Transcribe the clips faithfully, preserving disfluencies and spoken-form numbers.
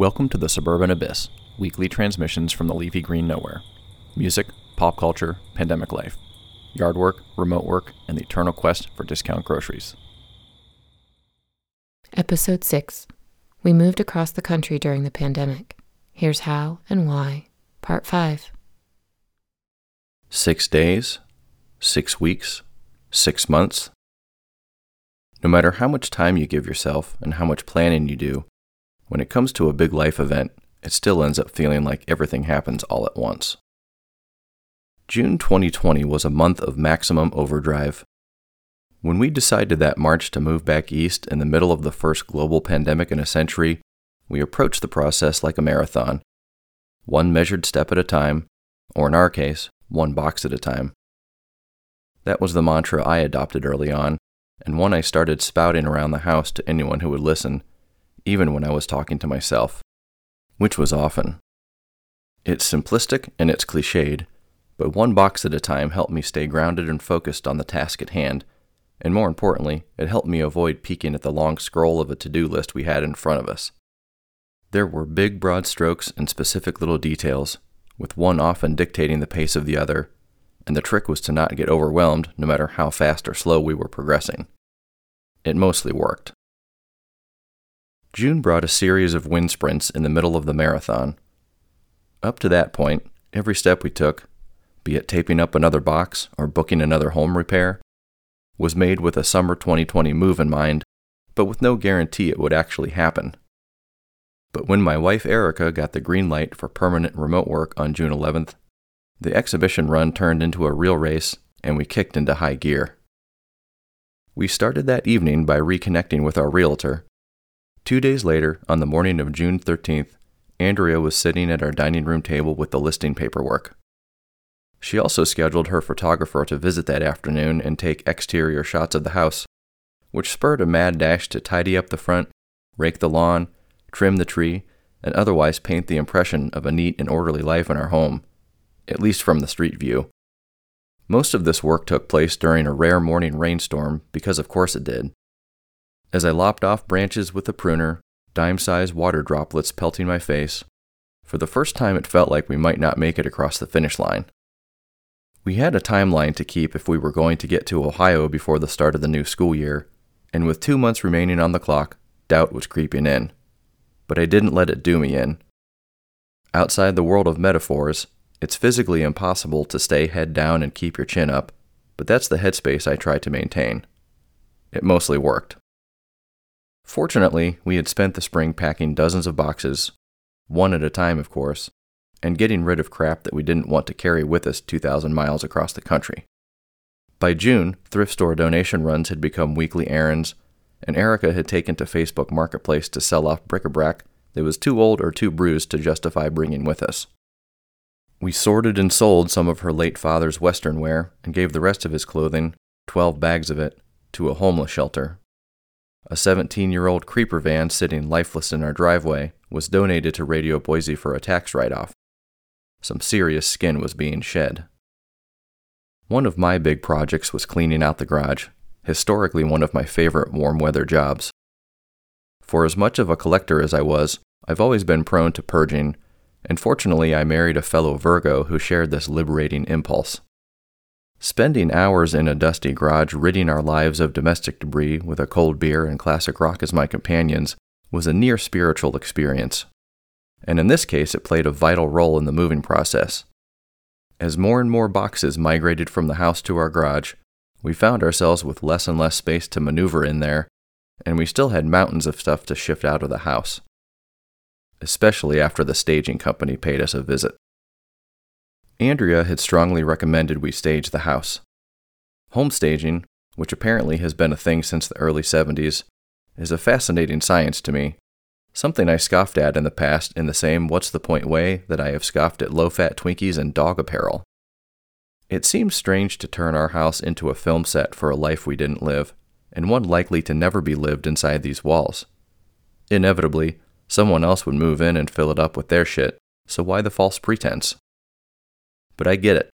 Welcome to The Suburban Abyss, weekly transmissions from the leafy green nowhere. Music, pop culture, pandemic life, yard work, remote work, and the eternal quest for discount groceries. Episode six. We moved across the country during the pandemic. Here's how and why. Part five. Six days, six weeks, six months. No matter how much time you give yourself and how much planning you do, when it comes to a big life event, it still ends up feeling like everything happens all at once. June twenty twenty was a month of maximum overdrive. When we decided that March to move back east in the middle of the first global pandemic in a century, we approached the process like a marathon, one measured step at a time, or in our case, one box at a time. That was the mantra I adopted early on, and one I started spouting around the house to anyone who would listen, even when I was talking to myself, which was often. It's simplistic and it's cliched, but one box at a time helped me stay grounded and focused on the task at hand, and more importantly, it helped me avoid peeking at the long scroll of a to-do list we had in front of us. There were big, broad strokes and specific little details, with one often dictating the pace of the other, and the trick was to not get overwhelmed no matter how fast or slow we were progressing. It mostly worked. June brought a series of wind sprints in the middle of the marathon. Up to that point, every step we took, be it taping up another box or booking another home repair, was made with a summer twenty twenty move in mind, but with no guarantee it would actually happen. But when my wife Erica got the green light for permanent remote work on June eleventh, the exhibition run turned into a real race, and we kicked into high gear. We started that evening by reconnecting with our realtor. Two days later, on the morning of June thirteenth, Andrea was sitting at our dining room table with the listing paperwork. She also scheduled her photographer to visit that afternoon and take exterior shots of the house, which spurred a mad dash to tidy up the front, rake the lawn, trim the tree, and otherwise paint the impression of a neat and orderly life in our home, at least from the street view. Most of this work took place during a rare morning rainstorm, because of course it did. As I lopped off branches with a pruner, dime-sized water droplets pelting my face, for the first time it felt like we might not make it across the finish line. We had a timeline to keep if we were going to get to Ohio before the start of the new school year, and with two months remaining on the clock, doubt was creeping in. But I didn't let it do me in. Outside the world of metaphors, it's physically impossible to stay head down and keep your chin up, but that's the headspace I tried to maintain. It mostly worked. Fortunately, we had spent the spring packing dozens of boxes, one at a time of course, and getting rid of crap that we didn't want to carry with us two thousand miles across the country. By June, thrift store donation runs had become weekly errands, and Erica had taken to Facebook Marketplace to sell off bric-a-brac that was too old or too bruised to justify bringing with us. We sorted and sold some of her late father's western wear and gave the rest of his clothing, twelve bags of it, to a homeless shelter. A seventeen-year-old creeper van sitting lifeless in our driveway was donated to Radio Boise for a tax write-off. Some serious skin was being shed. One of my big projects was cleaning out the garage, historically one of my favorite warm-weather jobs. For as much of a collector as I was, I've always been prone to purging, and fortunately I married a fellow Virgo who shared this liberating impulse. Spending hours in a dusty garage ridding our lives of domestic debris with a cold beer and classic rock as my companions was a near-spiritual experience. And in this case, it played a vital role in the moving process. As more and more boxes migrated from the house to our garage, we found ourselves with less and less space to maneuver in there, and we still had mountains of stuff to shift out of the house, especially after the staging company paid us a visit. Andrea had strongly recommended we stage the house. Home staging, which apparently has been a thing since the early seventies, is a fascinating science to me. Something I scoffed at in the past in the same what's-the-point way that I have scoffed at low-fat Twinkies and dog apparel. It seems strange to turn our house into a film set for a life we didn't live, and one likely to never be lived inside these walls. Inevitably, someone else would move in and fill it up with their shit, so why the false pretense? But I get it.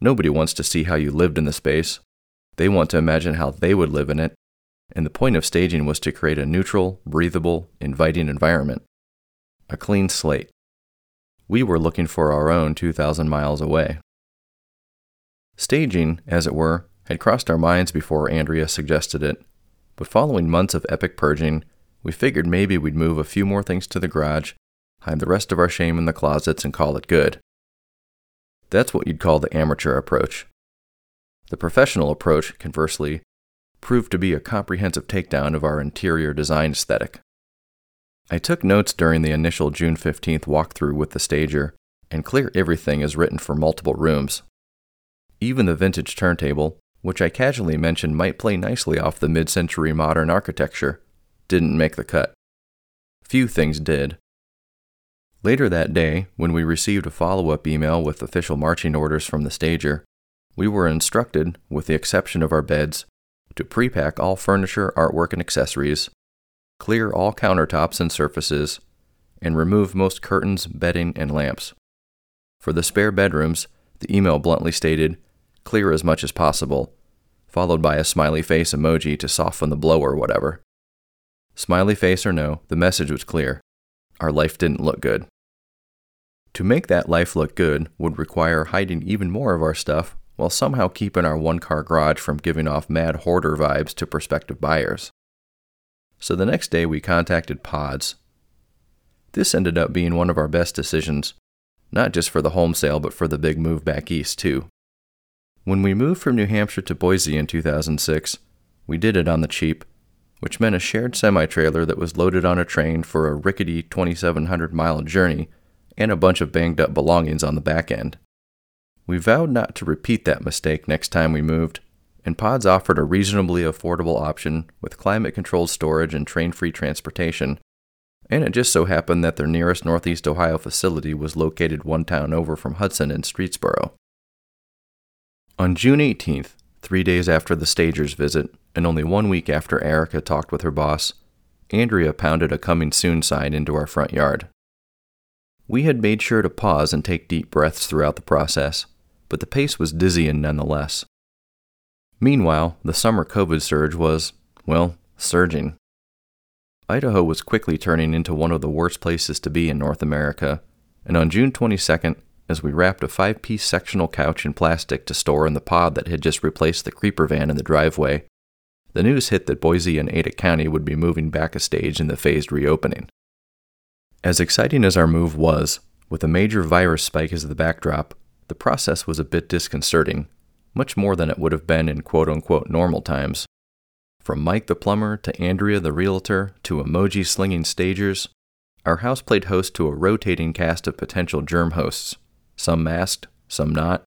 Nobody wants to see how you lived in the space. They want to imagine how they would live in it, and the point of staging was to create a neutral, breathable, inviting environment. a clean slate. We were looking for our own two thousand miles away. Staging, as it were, had crossed our minds before Andrea suggested it, but following months of epic purging, we figured maybe we'd move a few more things to the garage, hide the rest of our shame in the closets, and call it good. That's what you'd call the amateur approach. The professional approach, conversely, proved to be a comprehensive takedown of our interior design aesthetic. I took notes during the initial June fifteenth walkthrough with the stager, and clear everything is written for multiple rooms. Even the vintage turntable, which I casually mentioned might play nicely off the mid-century modern architecture, didn't make the cut. Few things did. Later that day, when we received a follow-up email with official marching orders from the stager, we were instructed, with the exception of our beds, to pre-pack all furniture, artwork, and accessories, clear all countertops and surfaces, and remove most curtains, bedding, and lamps. For the spare bedrooms, the email bluntly stated, "Clear as much as possible," followed by a smiley face emoji to soften the blow or whatever. Smiley face or no, the message was clear. Our life didn't look good. To make that life look good would require hiding even more of our stuff while somehow keeping our one-car garage from giving off mad hoarder vibes to prospective buyers. So the next day we contacted Pods. This ended up being one of our best decisions, not just for the home sale but for the big move back east too. When we moved from New Hampshire to Boise in two thousand six, we did it on the cheap, which meant a shared semi-trailer that was loaded on a train for a rickety twenty-seven hundred mile journey and a bunch of banged-up belongings on the back end. We vowed not to repeat that mistake next time we moved, and Pods offered a reasonably affordable option with climate-controlled storage and train-free transportation, and it just so happened that their nearest Northeast Ohio facility was located one town over from Hudson in Streetsboro. On June eighteenth, three days after the stager's visit, and only one week after Erica talked with her boss, Andrea pounded a coming soon sign into our front yard. We had made sure to pause and take deep breaths throughout the process, but the pace was dizzying nonetheless. Meanwhile, the summer COVID surge was, well, surging. Idaho was quickly turning into one of the worst places to be in North America, and on June twenty-second, as we wrapped a five-piece sectional couch in plastic to store in the pod that had just replaced the creeper van in the driveway, the news hit that Boise and Ada County would be moving back a stage in the phased reopening. As exciting as our move was, with a major virus spike as the backdrop, the process was a bit disconcerting, much more than it would have been in quote-unquote normal times. From Mike the plumber to Andrea the realtor to emoji-slinging stagers, our house played host to a rotating cast of potential germ hosts, some masked, some not,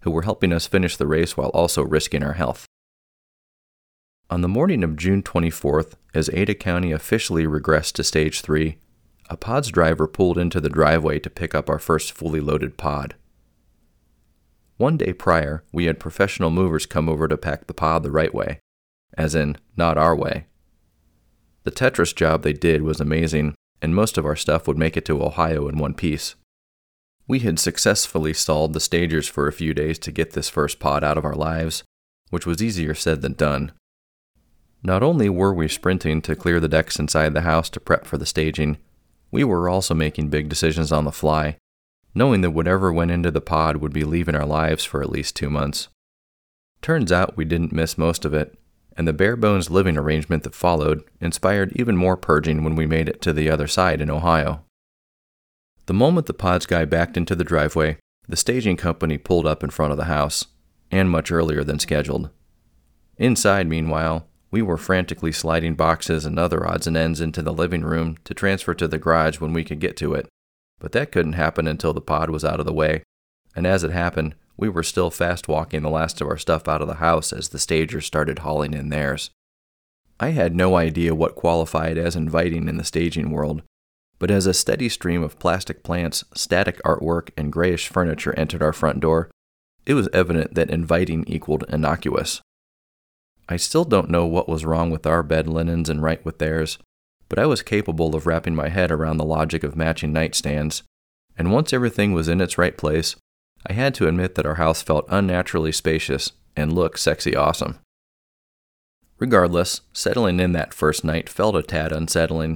who were helping us finish the race while also risking our health. On the morning of June twenty-fourth, as Ada County officially regressed to Stage three, a Pods driver pulled into the driveway to pick up our first fully loaded pod. One day prior, we had professional movers come over to pack the pod the right way, as in, not our way. The Tetris job they did was amazing, and most of our stuff would make it to Ohio in one piece. We had successfully stalled the stagers for a few days to get this first pod out of our lives, which was easier said than done. Not only were we sprinting to clear the decks inside the house to prep for the staging, we were also making big decisions on the fly, knowing that whatever went into the pod would be leaving our lives for at least two months. Turns out we didn't miss most of it, and the bare-bones living arrangement that followed inspired even more purging when we made it to the other side in Ohio. The moment the Pods guy backed into the driveway, the staging company pulled up in front of the house, and much earlier than scheduled. Inside, meanwhile, we were frantically sliding boxes and other odds and ends into the living room to transfer to the garage when we could get to it, but that couldn't happen until the pod was out of the way, and as it happened, we were still fast walking the last of our stuff out of the house as the stagers started hauling in theirs. I had no idea what qualified as inviting in the staging world, but as a steady stream of plastic plants, static artwork, and grayish furniture entered our front door, it was evident that inviting equaled innocuous. I still don't know what was wrong with our bed linens and right with theirs, but I was capable of wrapping my head around the logic of matching nightstands, and once everything was in its right place, I had to admit that our house felt unnaturally spacious and looked sexy awesome. Regardless, settling in that first night felt a tad unsettling,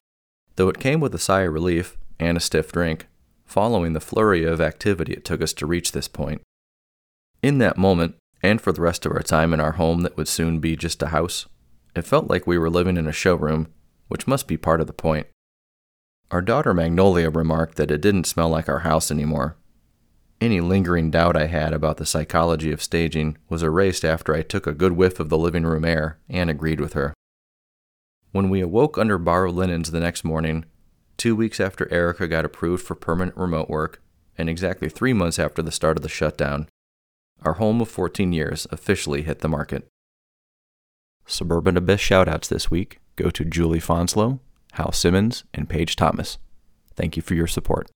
though it came with a sigh of relief and a stiff drink, following the flurry of activity it took us to reach this point. In that moment, and for the rest of our time in our home that would soon be just a house, it felt like we were living in a showroom, which must be part of the point. Our daughter Magnolia remarked that it didn't smell like our house anymore. Any lingering doubt I had about the psychology of staging was erased after I took a good whiff of the living room air and agreed with her. When we awoke under borrowed linens the next morning, two weeks after Erica got approved for permanent remote work, and exactly three months after the start of the shutdown, our home of fourteen years officially hit the market. Suburban Abyss shoutouts this week go to Julie Fonslow, Hal Simmons, and Paige Thomas. Thank you for your support.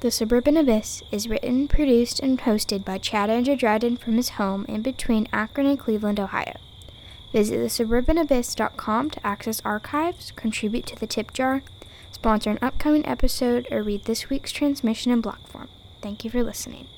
The Suburban Abyss is written, produced, and hosted by Chad Andrew Dryden from his home in between Akron and Cleveland, Ohio. Visit the suburban abyss dot com to access archives, contribute to the tip jar, sponsor an upcoming episode, or read this week's transmission in block form. Thank you for listening.